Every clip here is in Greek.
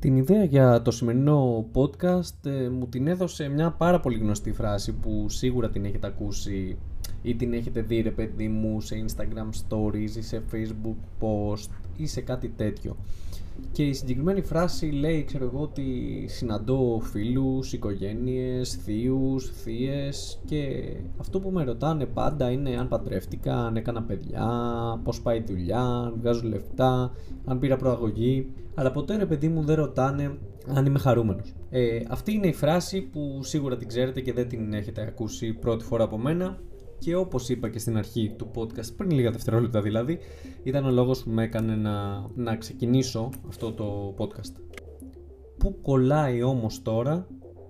Την ιδέα για το σημερινό podcast μου την έδωσε μια πάρα πολύ γνωστή φράση που σίγουρα την έχετε ακούσει ή την έχετε δει, ρε παιδί μου, σε Instagram stories ή σε Facebook post ή σε κάτι τέτοιο. Και η συγκεκριμένη φράση λέει, ξέρω εγώ, ότι συναντώ φίλους, οικογένειες, θείους, θείες και αυτό που με ρωτάνε πάντα είναι αν παντρεύτηκα, αν έκανα παιδιά, πώς πάει η δουλειά, αν βγάζω λεφτά, αν πήρα προαγωγή. Αλλά ποτέ, ρε παιδί μου, δεν ρωτάνε αν είμαι χαρούμενος. Αυτή είναι η φράση που σίγουρα την ξέρετε και δεν την έχετε ακούσει πρώτη φορά από μένα. Και όπως είπα και στην αρχή του podcast, πριν λίγα δευτερόλεπτα δηλαδή, ήταν ο λόγος που με έκανε να ξεκινήσω αυτό το podcast. Πού κολλάει όμως τώρα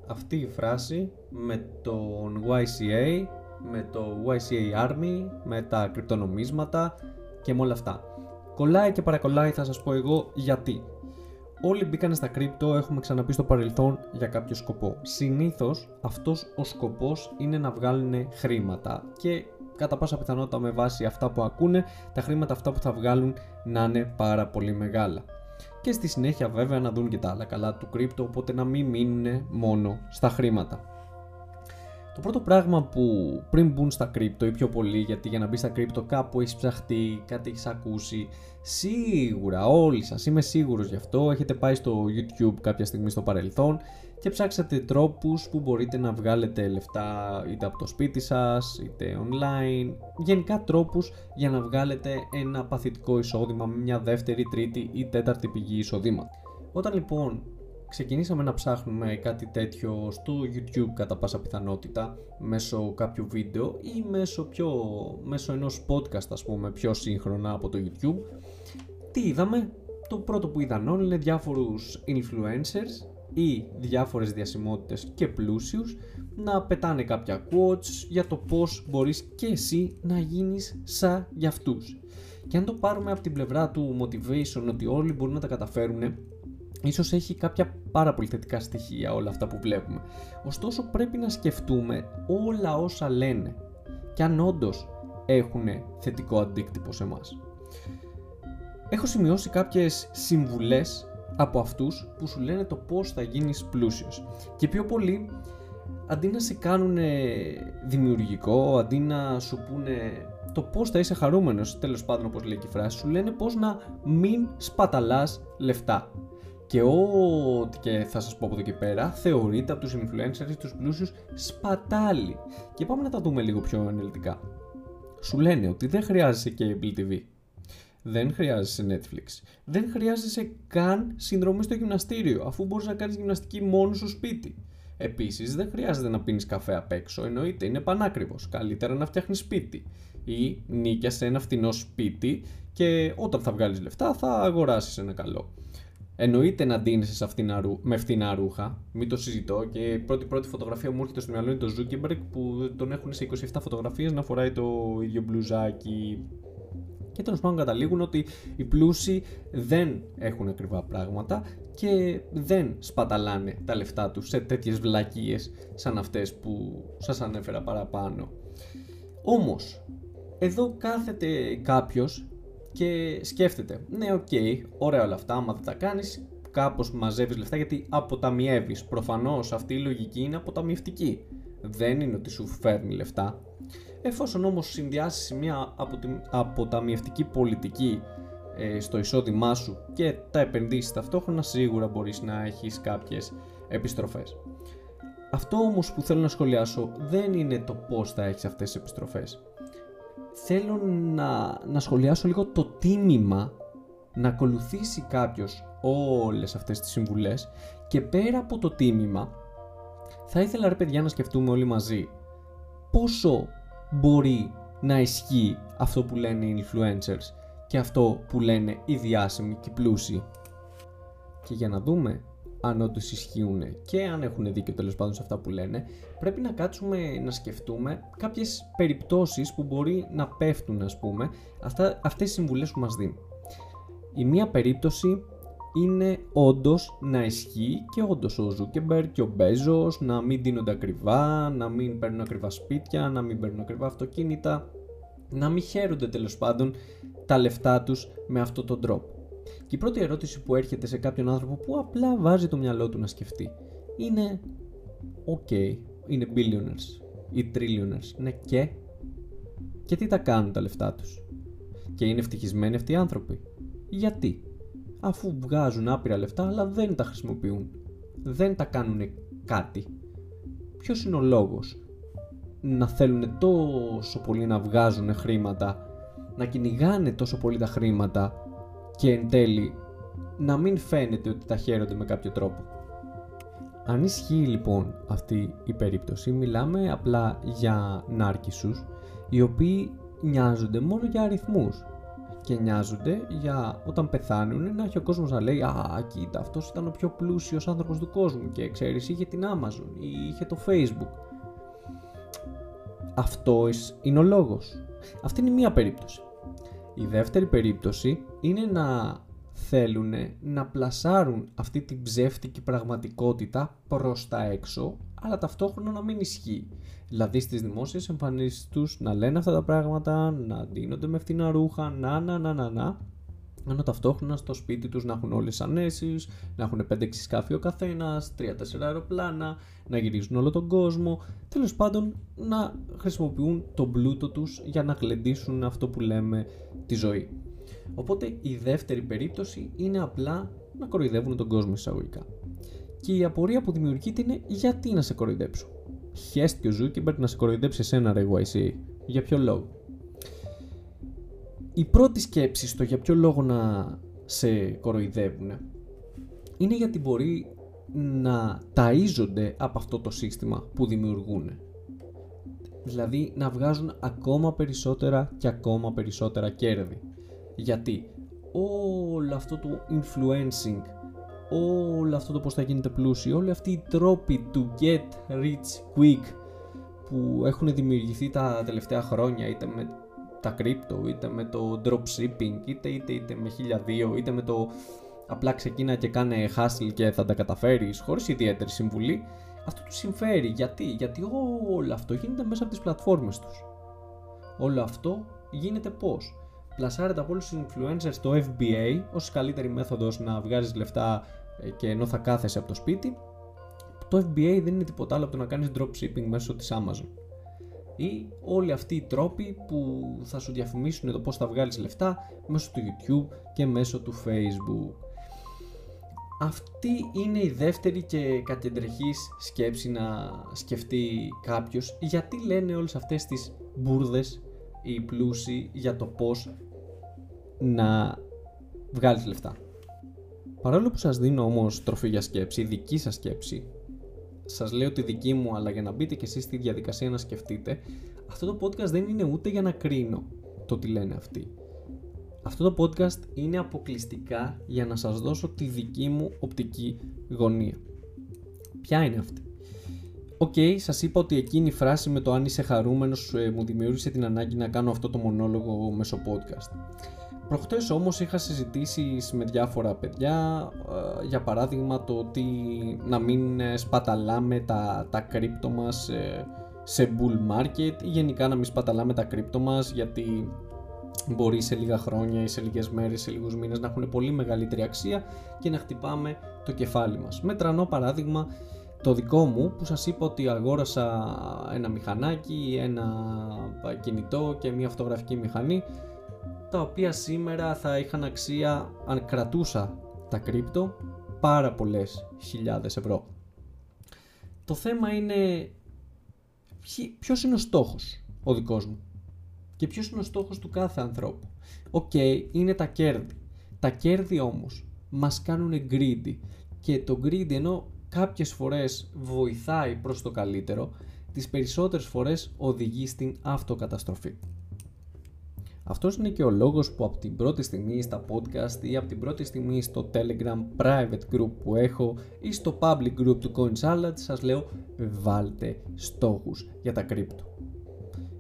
αυτή η φράση με τον YCA, με το YCA Army, με τα κρυπτονομίσματα και με όλα αυτά? Κολλάει και παρακολλάει, θα σας πω εγώ γιατί. Όλοι μπήκανε στα κρύπτο, έχουμε ξαναπεί στο παρελθόν, για κάποιο σκοπό. Συνήθως αυτός ο σκοπός είναι να βγάλουν χρήματα και κατά πάσα πιθανότητα με βάση αυτά που ακούνε, τα χρήματα αυτά που θα βγάλουν να είναι πάρα πολύ μεγάλα. Και στη συνέχεια βέβαια να δουν και τα άλλα καλά του κρύπτο, οπότε να μην μείνουν μόνο στα χρήματα. Το πρώτο πράγμα που πριν μπουν στα κρύπτο ή πιο πολύ, γιατί για να μπει στα κρύπτο κάπου έχεις ψαχτεί, κάτι έχεις ακούσει, σίγουρα όλοι σας, είμαι σίγουρος γι' αυτό, έχετε πάει στο YouTube κάποια στιγμή στο παρελθόν και ψάξατε τρόπους που μπορείτε να βγάλετε λεφτά είτε από το σπίτι σας, είτε online, γενικά τρόπους για να βγάλετε ένα παθητικό εισόδημα με μια δεύτερη, τρίτη ή τέταρτη πηγή εισοδήματος. Όταν λοιπόν ξεκινήσαμε να ψάχνουμε κάτι τέτοιο στο YouTube κατά πάσα πιθανότητα μέσω κάποιου βίντεο ή μέσω ενός podcast, ας πούμε, πιο σύγχρονα από το YouTube, τι είδαμε? Το πρώτο που είδαν όλοι είναι διάφορους influencers ή διάφορες διασημότητες και πλούσιους να πετάνε κάποια quotes για το πώς μπορείς και εσύ να γίνεις σαν γι' αυτούς. Και αν το πάρουμε από την πλευρά του motivation, ότι όλοι μπορούν να τα καταφέρουν, ίσως έχει κάποια πάρα πολύ θετικά στοιχεία όλα αυτά που βλέπουμε. Ωστόσο πρέπει να σκεφτούμε όλα όσα λένε και αν όντως έχουν θετικό αντίκτυπο σε εμάς. Έχω σημειώσει κάποιες συμβουλές από αυτούς που σου λένε το πώς θα γίνεις πλούσιος. Και πιο πολύ, αντί να σε κάνουν δημιουργικό, αντί να σου πούνε το πώς θα είσαι χαρούμενος, τέλος πάντων όπως λέει και η φράση, σου λένε πώς να μην σπαταλάς λεφτά. Και ό,τι και θα σας πω από εδώ και πέρα θεωρείται από τους influencers, τους πλούσιους, σπατάλι. Και πάμε να τα δούμε λίγο πιο αναλυτικά. Σου λένε ότι δεν χρειάζεσαι και Apple TV, δεν χρειάζεσαι Netflix, δεν χρειάζεσαι καν συνδρομή στο γυμναστήριο, αφού μπορείς να κάνεις γυμναστική μόνο στο σπίτι. Επίσης δεν χρειάζεται να πίνεις καφέ απ' έξω, εννοείται, είναι πανάκριβος, καλύτερα να φτιάχνεις σπίτι. Ή νίκιασε ένα φτηνό σπίτι και όταν θα βγάλεις λεφτά θα αγοράσεις ένα καλό. Εννοείται να ντύνεσαι με φθηνά ρούχα, μην το συζητώ, και η πρώτη φωτογραφία μου έρχεται στο μυαλό είναι το Zuckerberg που τον έχουν σε 27 φωτογραφίες να φοράει το ίδιο μπλουζάκι. Και τέλος πάντων καταλήγουν ότι οι πλούσιοι δεν έχουν ακριβά πράγματα και δεν σπαταλάνε τα λεφτά τους σε τέτοιες βλακίες σαν αυτές που σας ανέφερα παραπάνω. Όμως, εδώ κάθεται κάποιος και σκέφτεται, ναι, οκ, ωραία όλα αυτά, άμα δεν τα κάνεις, κάπως μαζεύεις λεφτά γιατί αποταμιεύεις. Προφανώς αυτή η λογική είναι αποταμιευτική. Δεν είναι ότι σου φέρνει λεφτά. Εφόσον όμως συνδυάσεις μια αποταμιευτική πολιτική στο εισόδημά σου και τα επενδύσεις ταυτόχρονα, σίγουρα μπορείς να έχεις κάποιες επιστροφές. Αυτό όμως που θέλω να σχολιάσω δεν είναι το πώς θα έχεις αυτές τις επιστροφές. Θέλω να σχολιάσω λίγο το τίμημα να ακολουθήσει κάποιος όλες αυτές τις συμβουλές, και πέρα από το τίμημα θα ήθελα, ρε παιδιά, να σκεφτούμε όλοι μαζί πόσο μπορεί να ισχύει αυτό που λένε οι influencers και αυτό που λένε οι διάσημοι και οι πλούσιοι, και για να δούμε αν όντως ισχύουν και αν έχουν δίκιο τέλος πάντων σε αυτά που λένε, πρέπει να κάτσουμε να σκεφτούμε κάποιες περιπτώσεις που μπορεί να πέφτουν, ας πούμε, αυτές οι συμβουλές που μας δίνουν. Η μία περίπτωση είναι όντως να ισχύει και όντως ο Zuckerberg και ο Bezos να μην δίνονται ακριβά, να μην παίρνουν ακριβά σπίτια, να μην παίρνουν ακριβά αυτοκίνητα, να μην χαίρονται τέλος πάντων τα λεφτά τους με αυτόν τον τρόπο. Και η πρώτη ερώτηση που έρχεται σε κάποιον άνθρωπο που απλά βάζει το μυαλό του να σκεφτεί είναι «OK, είναι billionaires ή trillionaires, ναι και τι τα κάνουν τα λεφτά τους? Και είναι ευτυχισμένοι αυτοί οι άνθρωποι? Γιατί? Αφού βγάζουν άπειρα λεφτά αλλά δεν τα χρησιμοποιούν, δεν τα κάνουν κάτι. Ποιος είναι ο λόγος να θέλουν τόσο πολύ να βγάζουν χρήματα, να κυνηγάνε τόσο πολύ τα χρήματα και εν τέλει να μην φαίνεται ότι τα χαίρονται με κάποιο τρόπο? Αν ισχύει λοιπόν αυτή η περίπτωση, μιλάμε απλά για νάρκισσους οι οποίοι νοιάζονται μόνο για αριθμούς και νοιάζονται για όταν πεθάνουν να έχει ο κόσμος να λέει «Α, κοίτα, αυτός ήταν ο πιο πλούσιος άνθρωπος του κόσμου και ξέρεις, είχε την Amazon ή είχε το Facebook». Αυτό είναι ο λόγος. Αυτή είναι μία περίπτωση. Η δεύτερη περίπτωση είναι να θέλουν να πλασάρουν αυτή την ψεύτικη πραγματικότητα προς τα έξω, αλλά ταυτόχρονα να μην ισχύει. Δηλαδή στις δημόσιες εμφανίσεις τους να λένε αυτά τα πράγματα, να ντύνονται με φθηνά ρούχα, ενώ ταυτόχρονα στο σπίτι τους να έχουν όλες ανέσεις, να έχουν 5-6 σκάφη ο καθένας, 3-4 αεροπλάνα, να γυρίζουν όλο τον κόσμο, τέλος πάντων να χρησιμοποιούν τον πλούτο τους για να γλεντήσουν αυτό που λέμε τη ζωή. Οπότε η δεύτερη περίπτωση είναι απλά να κοροϊδεύουν τον κόσμο εισαγωγικά. Και η απορία που δημιουργείται είναι γιατί να σε κοροϊδέψω? Χέστηκε ο Zuckerberg να σε κοροϊδέψει εσένα ρε YCA, για ποιο λόγο? Η πρώτη σκέψη στο για ποιο λόγο να σε κοροϊδεύουν είναι γιατί μπορεί να ταΐζονται από αυτό το σύστημα που δημιουργούν. Δηλαδή να βγάζουν ακόμα περισσότερα και ακόμα περισσότερα κέρδη. Γιατί όλο αυτό το influencing, όλο αυτό το πώς θα γίνετε πλούσιοι, όλοι αυτοί οι τρόποι του get rich quick που έχουν δημιουργηθεί τα τελευταία χρόνια, είτε με τα κρύπτο, είτε με το dropshipping, είτε με 1002, είτε με το απλά ξεκίνα και κάνε hustle και θα τα καταφέρεις χωρίς ιδιαίτερη συμβουλή, αυτό τους συμφέρει. Γιατί όλο αυτό γίνεται μέσα από τις πλατφόρμες τους. Όλο αυτό γίνεται πώς? Πλασάρεται από όλους τους influencers το FBA ως καλύτερη μέθοδος να βγάζεις λεφτά και ενώ θα κάθεσαι από το σπίτι. Το FBA δεν είναι τίποτα άλλο από το να κάνεις dropshipping μέσω της Amazon. Ή όλοι αυτοί οι τρόποι που θα σου διαφημίσουν το πώς θα βγάλεις λεφτά μέσω του YouTube και μέσω του Facebook. Αυτή είναι η δεύτερη και κατεντρεχής σκέψη να σκεφτεί κάποιος, γιατί λένε όλες αυτές τις μπουρδες οι πλούσιοι για το πώς να βγάλεις λεφτά. Παρόλο που σας δίνω όμως τροφή για σκέψη, δική σας σκέψη, σας λέω τη δική μου, αλλά για να μπείτε και εσείς στη διαδικασία να σκεφτείτε, αυτό το podcast δεν είναι ούτε για να κρίνω το τι λένε αυτοί. Αυτό το podcast είναι αποκλειστικά για να σας δώσω τη δική μου οπτική γωνία. Ποια είναι αυτή? Σας είπα ότι εκείνη η φράση με το αν είσαι χαρούμενος μου δημιούργησε την ανάγκη να κάνω αυτό το μονόλογο μέσω podcast. Προχτές όμως είχα συζητήσεις με διάφορα παιδιά, για παράδειγμα το ότι να μην σπαταλάμε τα κρύπτο μας σε bull market, ή γενικά να μην σπαταλάμε τα κρύπτο μας, γιατί μπορεί σε λίγα χρόνια ή σε λίγες μέρες, σε λίγους μήνες να έχουν πολύ μεγαλύτερη αξία και να χτυπάμε το κεφάλι μας. Μετρανό παράδειγμα το δικό μου, που σας είπα ότι αγόρασα ένα μηχανάκι, ένα κινητό και μια φωτογραφική μηχανή, τα οποία σήμερα θα είχαν αξία, αν κρατούσα τα κρύπτο, πάρα πολλές χιλιάδες ευρώ. Το θέμα είναι ποιος είναι ο στόχος ο δικός μου και ποιος είναι ο στόχος του κάθε ανθρώπου. Είναι τα κέρδη. Τα κέρδη όμως μας κάνουν greedy, και το greedy, ενώ κάποιες φορές βοηθάει προς το καλύτερο, τις περισσότερες φορές οδηγεί στην αυτοκαταστροφή. Αυτός είναι και ο λόγος που από την πρώτη στιγμή στα podcast ή από την πρώτη στιγμή στο Telegram private group που έχω ή στο public group του CoinSalad σας λέω βάλτε στόχους για τα κρύπτο.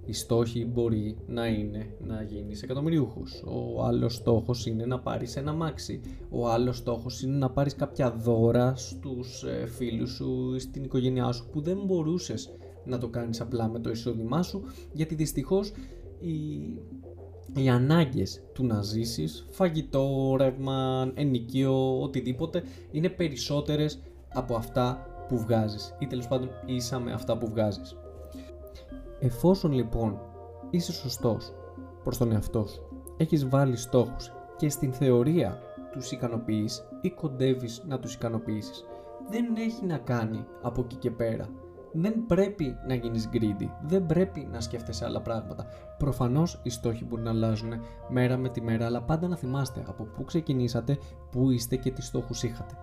Οι στόχοι μπορεί να είναι να γίνεις εκατομμυριούχος, ο άλλος στόχος είναι να πάρεις ένα μάξι, ο άλλος στόχος είναι να πάρεις κάποια δώρα στους φίλους σου ή στην οικογένειά σου που δεν μπορούσες να το κάνεις απλά με το εισόδημά σου, γιατί δυστυχώς οι ανάγκες του να ζήσεις, φαγητό, ρεύμα, ενοικείο, οτιδήποτε, είναι περισσότερες από αυτά που βγάζεις ή τέλος πάντων ίσα με αυτά που βγάζεις. Εφόσον λοιπόν είσαι σωστός προς τον εαυτό σου, έχεις βάλει στόχους και στην θεωρία τους ικανοποιείς ή κοντεύεις να τους ικανοποιήσεις, δεν έχει να κάνει από εκεί και πέρα. Δεν πρέπει να γίνεις greedy, δεν πρέπει να σκέφτεσαι άλλα πράγματα. Προφανώς οι στόχοι μπορούν να αλλάζουν μέρα με τη μέρα, αλλά πάντα να θυμάστε από πού ξεκινήσατε, πού είστε και τι στόχους είχατε.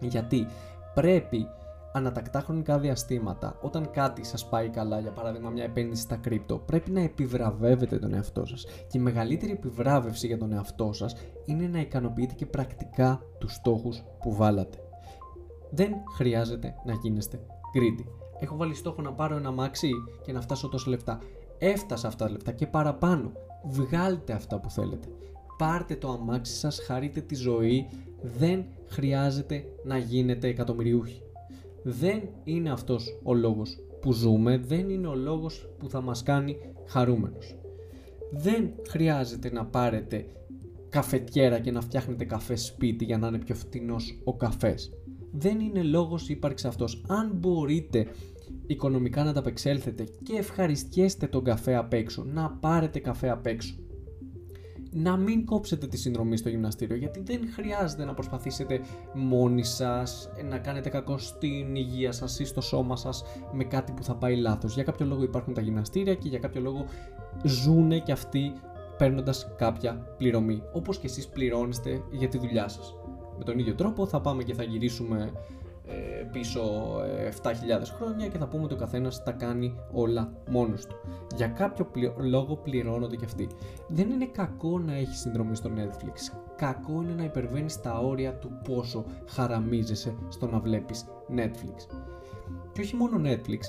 Γιατί πρέπει ανατακτά χρονικά διαστήματα, όταν κάτι σας πάει καλά, για παράδειγμα μια επένδυση στα κρύπτο, πρέπει να επιβραβεύετε τον εαυτό σας. Και η μεγαλύτερη επιβράβευση για τον εαυτό σας είναι να ικανοποιείτε και πρακτικά τους στόχους που βάλατε. Δεν χρειάζεται να γίνεστε greedy. Έχω βάλει στόχο να πάρω ένα αμάξι και να φτάσω τόσα λεπτά. Έφτασα αυτά τα λεπτά και παραπάνω. Βγάλτε αυτά που θέλετε. Πάρτε το αμάξι σας, χαρείτε τη ζωή. Δεν χρειάζεται να γίνετε εκατομμυριούχοι. Δεν είναι αυτός ο λόγος που ζούμε, δεν είναι ο λόγος που θα μας κάνει χαρούμενος. Δεν χρειάζεται να πάρετε καφετιέρα και να φτιάχνετε καφέ σπίτι για να είναι πιο φτηνός ο καφές. Δεν είναι λόγος ύπαρξης αυτός. Αν μπορείτε οικονομικά να τα απεξέλθετε και ευχαριστιέστε τον καφέ απ' έξω, να πάρετε καφέ απ' έξω. Να μην κόψετε τη συνδρομή στο γυμναστήριο, γιατί δεν χρειάζεται να προσπαθήσετε μόνοι σας να κάνετε κακό στην υγεία σας ή στο σώμα σας με κάτι που θα πάει λάθος. Για κάποιο λόγο υπάρχουν τα γυμναστήρια και για κάποιο λόγο ζουνε και αυτοί παίρνοντας κάποια πληρωμή, όπως και εσείς πληρώνεστε για τη δουλειά σας. Με τον ίδιο τρόπο θα πάμε και θα γυρίσουμε πίσω 7.000 χρόνια και θα πούμε ότι ο καθένας τα κάνει όλα μόνος του. Για κάποιο λόγο πληρώνονται και αυτοί. Δεν είναι κακό να έχεις συνδρομή στο Netflix. Κακό είναι να υπερβαίνεις τα όρια του πόσο χαραμίζεσαι στο να βλέπεις Netflix. Και όχι μόνο Netflix,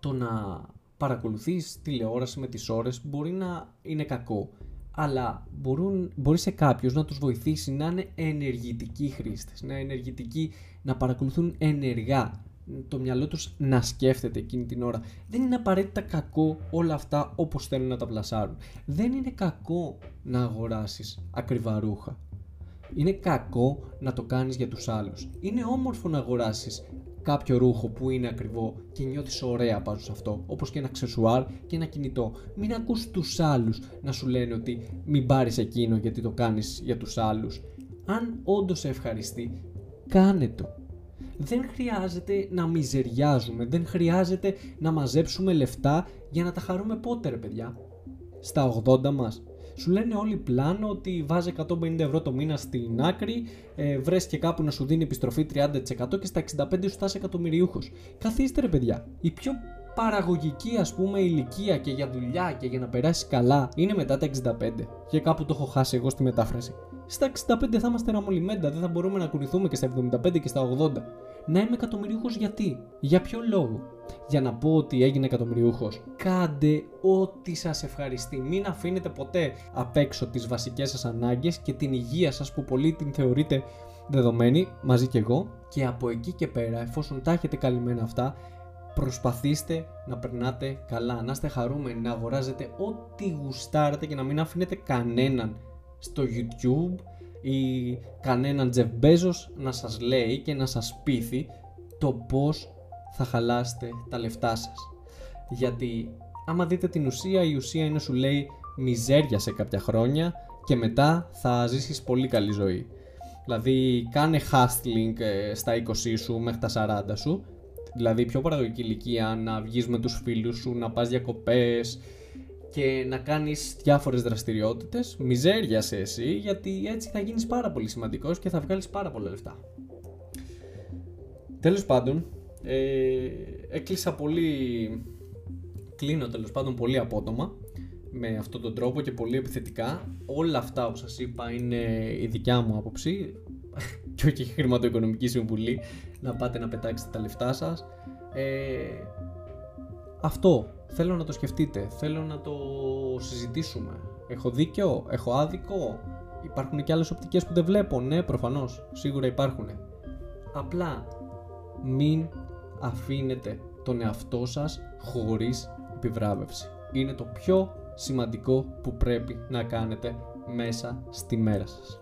το να παρακολουθείς τηλεόραση με τις ώρες μπορεί να είναι κακό, αλλά μπορεί σε κάποιους να τους βοηθήσει να είναι ενεργητικοί χρήστες, να παρακολουθούν ενεργά, το μυαλό τους να σκέφτεται εκείνη την ώρα. Δεν είναι απαραίτητα κακό όλα αυτά όπως θέλουν να τα πλασάρουν. Δεν είναι κακό να αγοράσεις ακριβά ρούχα. Είναι κακό να το κάνεις για τους άλλους. Είναι όμορφο να αγοράσεις κάποιο ρούχο που είναι ακριβό και νιώθεις ωραία πάνω σε αυτό, όπως και ένα αξεσουάρ και ένα κινητό. Μην ακούς τους άλλους να σου λένε ότι μην πάρεις εκείνο γιατί το κάνεις για τους άλλους. Αν όντως σε ευχαριστεί, κάνε το. Δεν χρειάζεται να μιζεριάζουμε, δεν χρειάζεται να μαζέψουμε λεφτά για να τα χαρούμε πότε, ρε παιδιά. Στα 80 μας. Σου λένε όλοι πλάνο ότι βάζει 150 ευρώ το μήνα στην άκρη, βρες και κάπου να σου δίνει επιστροφή 30% και στα 65 σου φτάσει εκατομμυριούχος. Καθίστε ρε παιδιά, η πιο παραγωγική ας πούμε ηλικία και για δουλειά και για να περάσει καλά είναι μετά τα 65. Και κάπου το έχω χάσει εγώ στη μετάφραση. Στα 65 θα είμαστε ραμολιμέντα, δεν θα μπορούμε να κουνηθούμε και στα 75 και στα 80. Να είμαι εκατομμυριούχος γιατί, για ποιο λόγο? Για να πω ότι έγινε εκατομμυριούχος. Κάντε ό,τι σας ευχαριστεί. Μην αφήνετε ποτέ απ' έξω τις βασικές σας ανάγκες και την υγεία σας που πολύ την θεωρείτε δεδομένη, μαζί και εγώ. Και από εκεί και πέρα, εφόσον τα έχετε καλυμμένα αυτά, προσπαθήστε να περνάτε καλά, να είστε χαρούμενοι, να αγοράζετε ό,τι γουστάρετε και να μην αφήνετε κανέναν στο YouTube ή κανέναν Τζεφ Μπέζος να σας λέει και να σας πείθει το πώς θα χαλάσετε τα λεφτά σας. Γιατί άμα δείτε την ουσία, η ουσία είναι σου λέει μιζέρια σε κάποια χρόνια και μετά θα ζήσεις πολύ καλή ζωή. Δηλαδή κάνε hustling στα 20 σου μέχρι τα 40 σου, δηλαδή πιο παραγωγική ηλικία, να βγεις με τους φίλους σου, να πας διακοπές και να κάνεις διάφορες δραστηριότητες. Μιζέρια σε εσύ, γιατί έτσι θα γίνεις πάρα πολύ σημαντικός και θα βγάλεις πάρα πολλά λεφτά. Τέλος πάντων, κλείνω τέλος πάντων πολύ απότομα με αυτόν τον τρόπο και πολύ επιθετικά. Όλα αυτά που σας είπα είναι η δικιά μου άποψη και όχι χρηματοοικονομική συμβουλή να πάτε να πετάξετε τα λεφτά σας. Αυτό θέλω να το σκεφτείτε, θέλω να το συζητήσουμε. Έχω δίκιο, έχω άδικο, υπάρχουν και άλλες οπτικές που δεν βλέπω? Ναι, προφανώς, σίγουρα υπάρχουν. Απλά μην αφήνετε τον εαυτό σας χωρίς επιβράβευση. Είναι το πιο σημαντικό που πρέπει να κάνετε μέσα στη μέρα σας.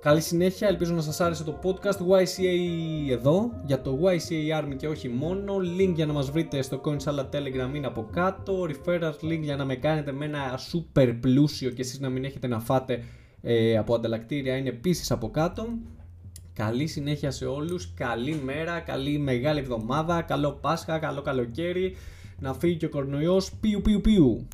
Καλή συνέχεια, ελπίζω να σας άρεσε το podcast. YCA εδώ, για το YCA Army και όχι μόνο. Link για να μας βρείτε στο CoinSalad Telegram είναι από κάτω. Referral link για να με κάνετε με ένα super πλούσιο και εσείς να μην έχετε να φάτε από ανταλλακτήρια είναι επίσης από κάτω. Καλή συνέχεια σε όλους, καλή μέρα, καλή μεγάλη εβδομάδα, καλό Πάσχα, καλό καλοκαίρι. Να φύγει και ο κορονοϊός, πιου πιου πιου.